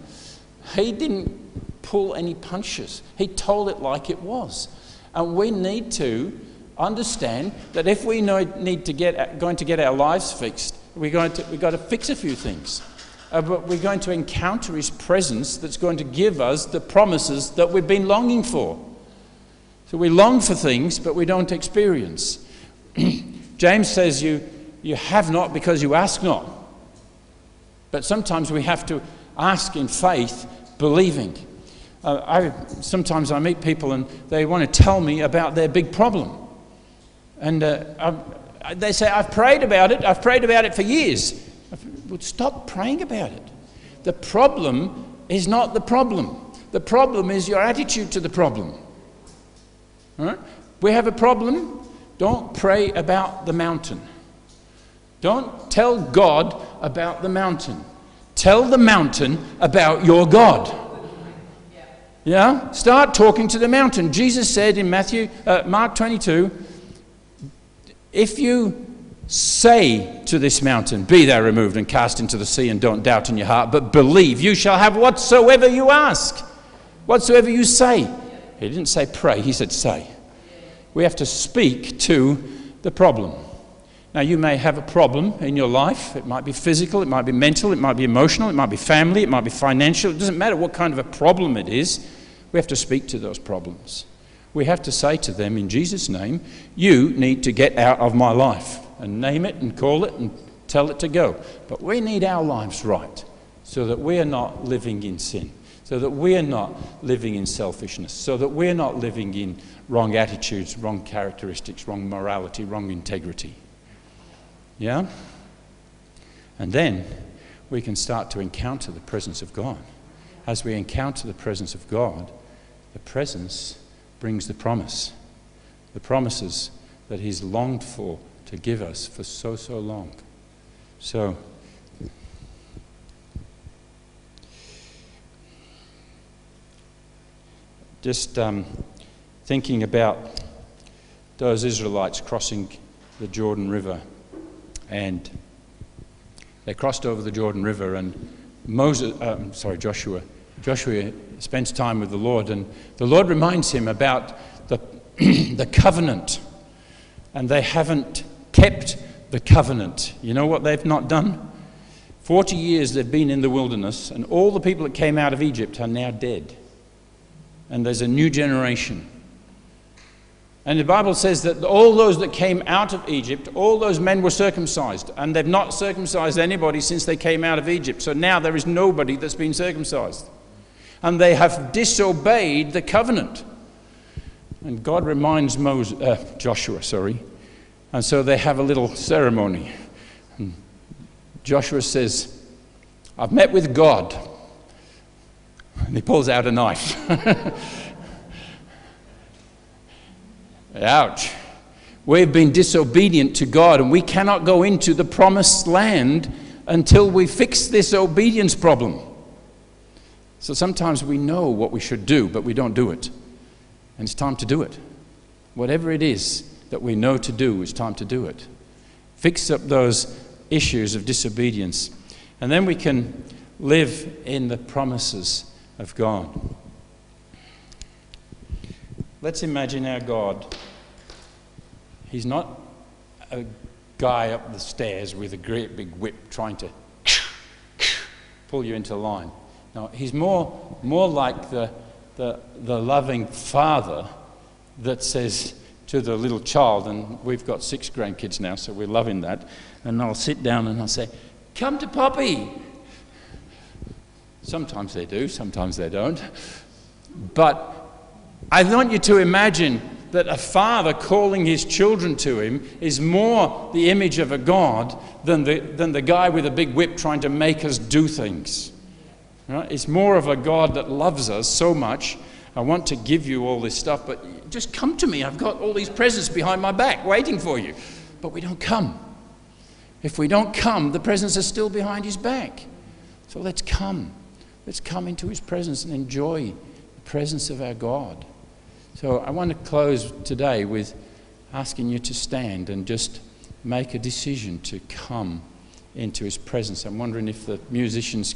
he didn't pull any punches. He told it like it was. And we need to understand that if we need to get our lives fixed, we've got to fix a few things. But we're going to encounter his presence that's going to give us the promises that we've been longing for. So we long for things, but we don't experience. James says you have not because you ask not. But sometimes we have to ask in faith, believing. Sometimes I meet people and they want to tell me about their big problem. And they say, I've prayed about it for years. Well, stop praying about it. The problem is not the problem. The problem is your attitude to the problem. All right? We have a problem. Don't pray about the mountain. Don't tell God about the mountain. Tell the mountain about your God. Yeah? Start talking to the mountain. Jesus said in Mark 22, if you say to this mountain, be thou removed and cast into the sea, and don't doubt in your heart, but believe, you shall have whatsoever you ask, whatsoever you say. He didn't say pray, he said say. We have to speak to the problem. Now, you may have a problem in your life. It might be physical, it might be mental, it might be emotional, it might be family, it might be financial. It doesn't matter what kind of a problem it is. We have to speak to those problems. We have to say to them, in Jesus' name, you need to get out of my life, and name it and call it and tell it to go. But we need our lives right so that we are not living in sin, so that we are not living in selfishness, so that we're not living in wrong attitudes, wrong characteristics, wrong morality, wrong integrity. Yeah? And then we can start to encounter the presence of God. As we encounter the presence of God, the presence brings the promise, the promises that he's longed for to give us for so, so long. So, just thinking about those Israelites crossing the Jordan River, and they crossed over the Jordan River, and Joshua spends time with the Lord, and the Lord reminds him about the, the covenant. And they haven't kept the covenant. You know what they've not done? 40 years they've been in the wilderness, and all the people that came out of Egypt are now dead. And there's a new generation. And the Bible says that all those that came out of Egypt, all those men were circumcised, and they've not circumcised anybody since they came out of Egypt. So now there is nobody that's been circumcised. And they have disobeyed the covenant. And God reminds Joshua. And so they have a little ceremony. And Joshua says, I've met with God. And he pulls out a knife. Ouch. We've been disobedient to God, and we cannot go into the promised land until we fix this obedience problem. So sometimes we know what we should do, but we don't do it. And it's time to do it. Whatever it is that we know to do, it's time to do it. Fix up those issues of disobedience. And then we can live in the promises of God. Let's imagine our God. He's not a guy up the stairs with a great big whip trying to pull you into line. No, he's more like the loving father that says to the little child, and we've got 6 grandkids now, so we're loving that, and I'll sit down and I'll say, come to Poppy. Sometimes they do, sometimes they don't. But I want you to imagine that a father calling his children to him is more the image of a God than the guy with a big whip trying to make us do things. It's more of a God that loves us so much. I want to give you all this stuff, but just come to me. I've got all these presents behind my back waiting for you. But we don't come. If we don't come, the presents are still behind his back. So let's come. Let's come into his presence and enjoy the presence of our God. So I want to close today with asking you to stand and just make a decision to come into his presence. I'm wondering if the musicians,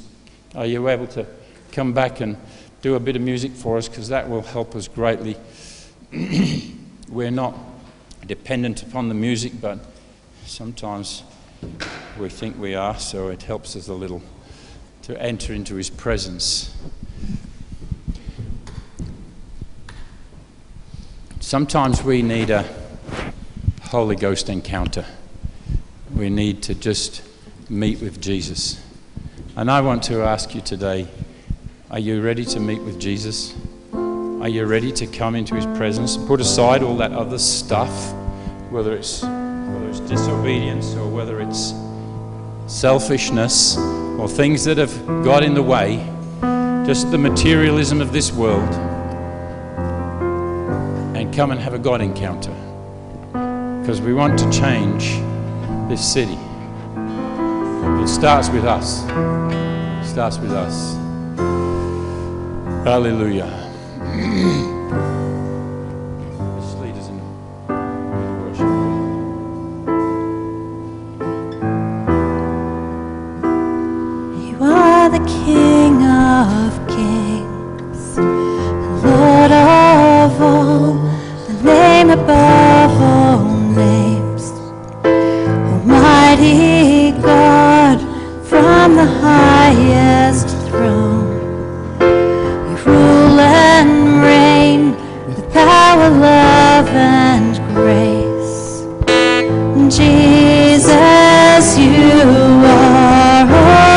are you able to come back and do a bit of music for us, because that will help us greatly. We're not dependent upon the music, but sometimes we think we are, so it helps us a little to enter into his presence. Sometimes we need a Holy Ghost encounter. We need to just meet with Jesus. And I want to ask you today, are you ready to meet with Jesus? Are you ready to come into his presence? Put aside all that other stuff, whether it's disobedience or whether it's selfishness or things that have got in the way, just the materialism of this world, and come and have a God encounter, because we want to change this city. It starts with us. It starts with us. Hallelujah. Let's lead us in worship. You are the King of kings, Lord of all, the name above all names, Almighty God from the highest throne. Power, love, and grace. Jesus, you are holy.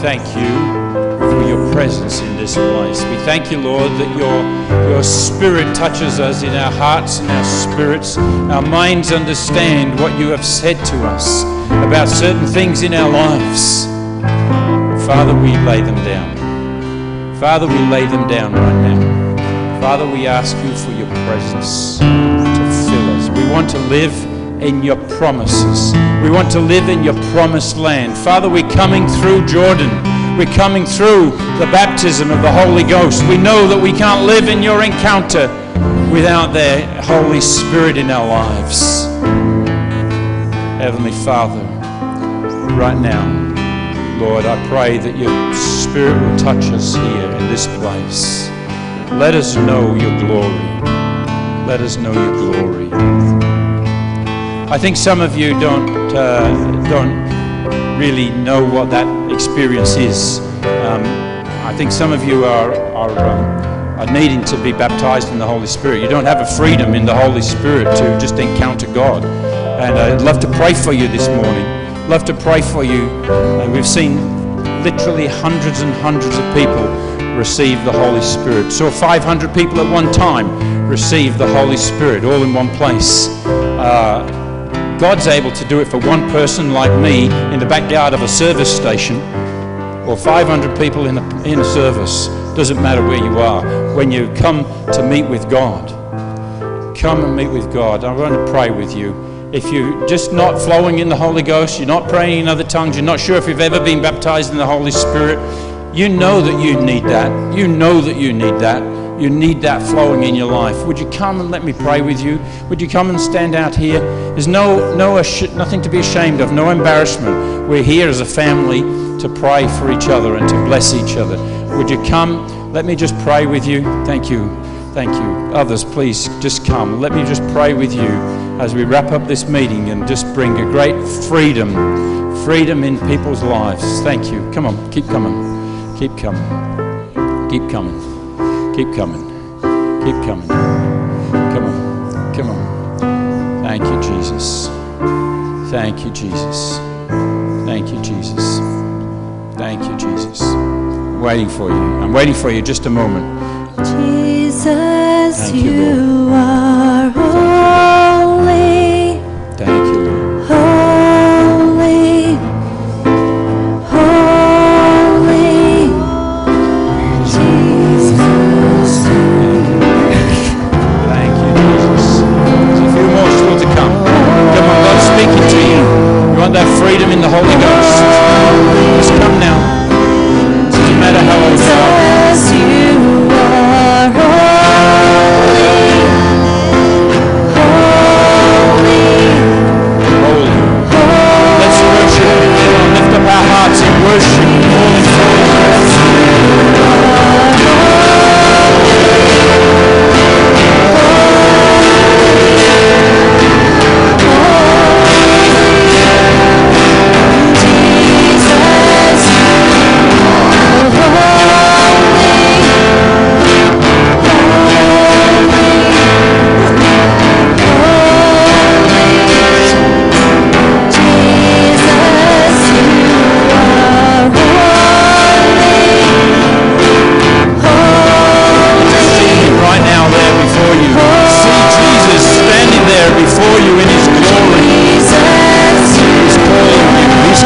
thank you for your presence in this place. We thank you, Lord, that your Spirit touches us in our hearts and our spirits. Our minds understand what you have said to us about certain things in our lives. Father, we lay them down. Father, we lay them down right now. Father, we ask you for your presence to fill us. We want to live in your promises. We want to live in your promised land. Father, we're coming through Jordan. We're coming through the baptism of the Holy Ghost. We know that we can't live in your encounter without the Holy Spirit in our lives. Heavenly Father, right now, Lord, I pray that your Spirit will touch us here in this place. Let us know your glory. Let us know your glory. I think some of you don't really know what that experience is. I think some of you are needing to be baptized in the Holy Spirit. You don't have a freedom in the Holy Spirit to just encounter God. And I'd love to pray for you this morning. Love to pray for you. We've seen literally hundreds and hundreds of people receive the Holy Spirit. Saw 500 people at one time receive the Holy Spirit all in one place. God's able to do it for one person like me in the backyard of a service station, or 500 people in a service. Doesn't matter where you are. When you come to meet with God, come and meet with God. I want to pray with you. If you're just not flowing in the Holy Ghost, you're not praying in other tongues, you're not sure if you've ever been baptized in the Holy Spirit, you know that you need that. You know that you need that. You need that flowing in your life. Would you come and let me pray with you? Would you come and stand out here? There's nothing to be ashamed of, no embarrassment. We're here as a family to pray for each other and to bless each other. Would you come? Let me just pray with you. Thank you. Thank you. Others, please just come. Let me just pray with you as we wrap up this meeting and just bring a great freedom in people's lives. Thank you. Come on, keep coming. Keep coming. Keep coming. Keep coming. Keep coming. Come on. Come on. Thank you, Jesus. Thank you, Jesus. Thank you, Jesus. Thank you, Jesus. I'm waiting for you. I'm waiting for you just a moment. Jesus, you are holy. Thank you, Lord. Holy. Holy. Jesus. Thank you, Jesus. There's a few more still to come. Come on, God's speaking to you. You want that freedom in the Holy Ghost. Just come now. It doesn't matter how old you are. Holy. Let's worship Him now. Lift up our hearts in worship.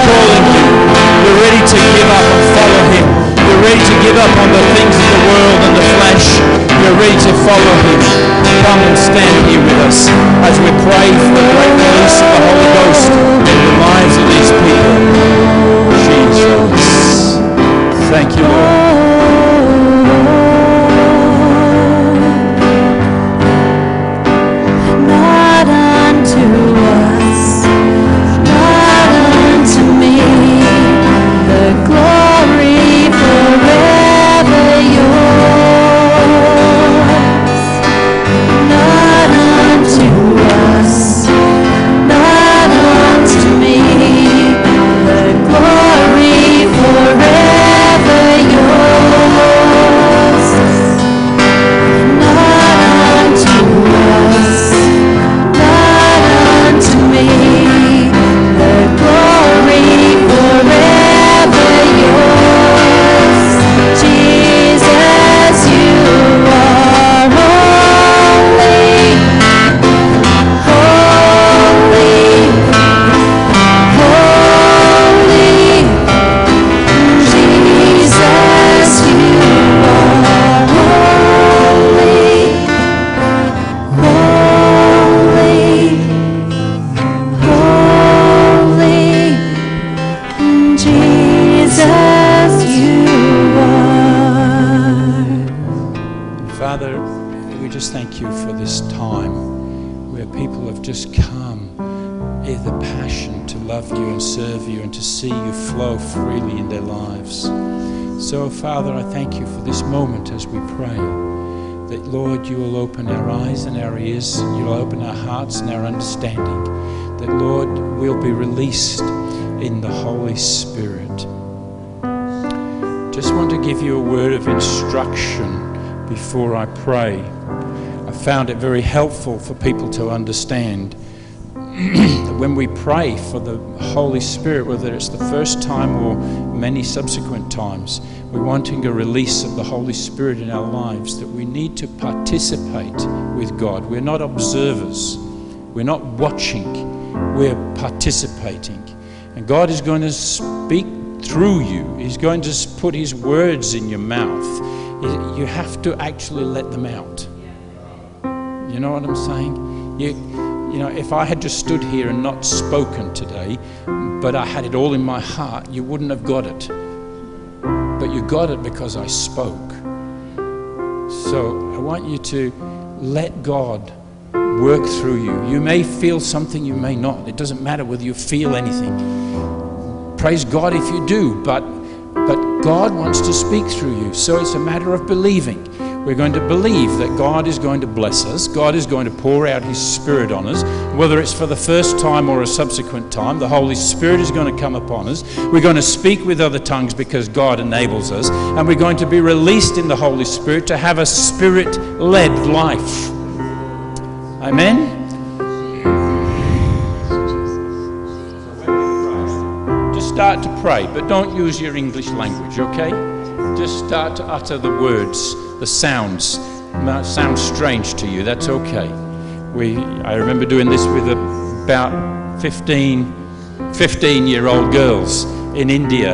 All in is the passion to love you and serve you and to see you flow freely in their lives. So, Father, I thank you for this moment as we pray, that, Lord, you will open our eyes and our ears, and you'll open our hearts and our understanding, that, Lord, we'll be released in the Holy Spirit. Just want to give you a word of instruction before I pray. I found it very helpful for people to understand that when we pray for the Holy Spirit, whether it's the first time or many subsequent times, we're wanting a release of the Holy Spirit in our lives, that we need to participate with God. We're not observers. We're not watching. We're participating. And God is going to speak through you. He's going to put his words in your mouth. You have to actually let them out. You know what I'm saying? You know, if I had just stood here and not spoken today, but I had it all in my heart, you wouldn't have got it. But you got it because I spoke. So I want you to let God work through you. You may feel something, you may not. It doesn't matter whether you feel anything. Praise God if you do, but God wants to speak through you. So it's a matter of believing. We're going to believe that God is going to bless us. God is going to pour out his Spirit on us. Whether it's for the first time or a subsequent time, the Holy Spirit is going to come upon us. We're going to speak with other tongues because God enables us. And we're going to be released in the Holy Spirit to have a Spirit-led life. Amen? Start to pray, but don't use your English language, okay? Just start to utter the words, the sounds. It might sound strange to you, that's okay. I remember doing this with about 15-year-old girls in India,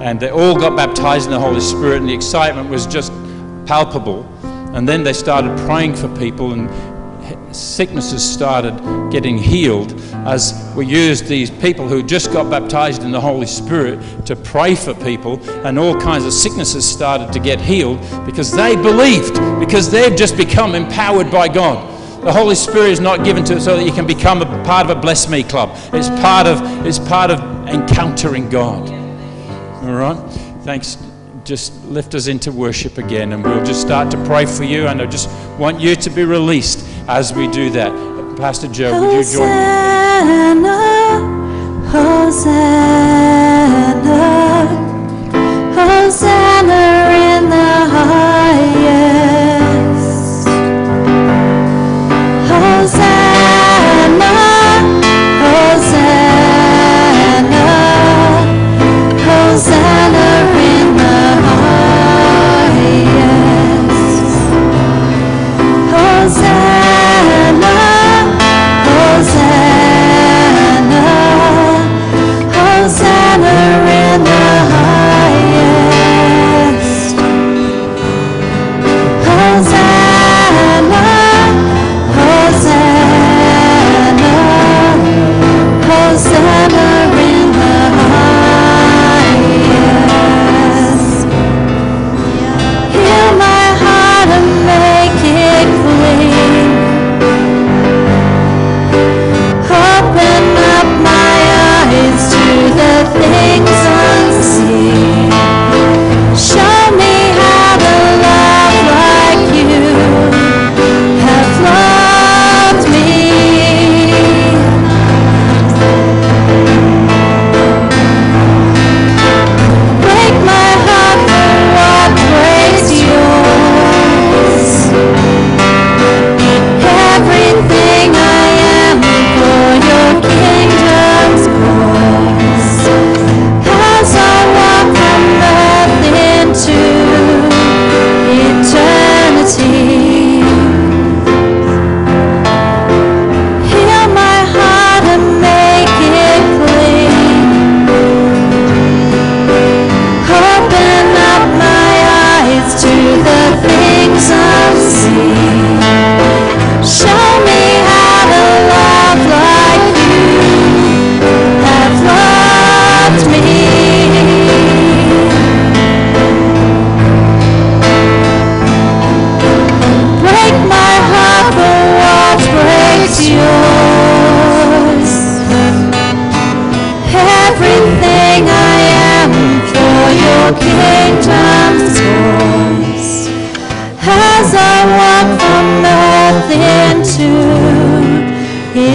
and they all got baptized in the Holy Spirit, and the excitement was just palpable. And then they started praying for people, and sicknesses started getting healed as we used these people who just got baptized in the Holy Spirit to pray for people, and all kinds of sicknesses started to get healed because they believed, because they've just become empowered by God. The Holy Spirit is not given to it so that you can become a part of a Bless Me Club. It's part of encountering God. All right? Thanks. Just lift us into worship again, and we'll just start to pray for you, and I just want you to be released as we do that. Pastor Joe, would you join me? Hosanna, Hosanna, Hosanna in the highest. Hosanna, Hosanna, Hosanna. Hosanna, Hosanna, Hosanna.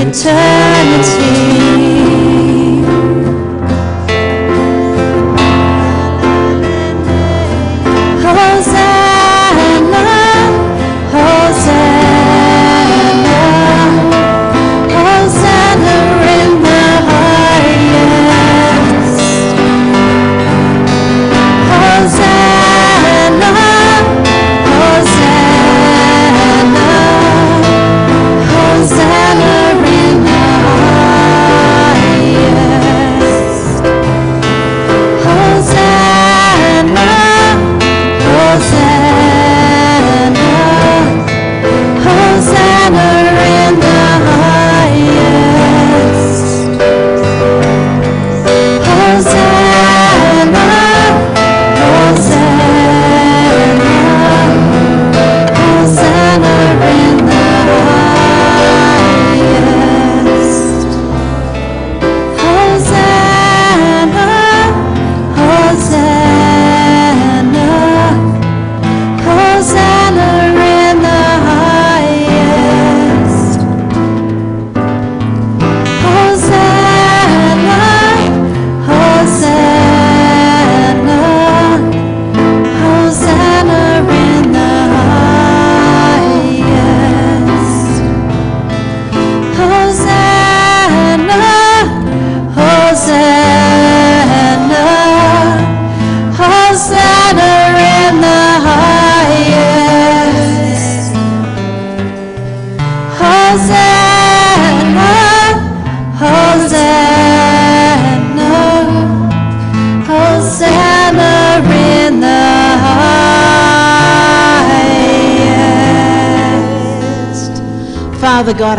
eternity. Hosanna, Hosanna, Hosanna in the highest. Hosanna, Hosanna, Hosanna. Father God,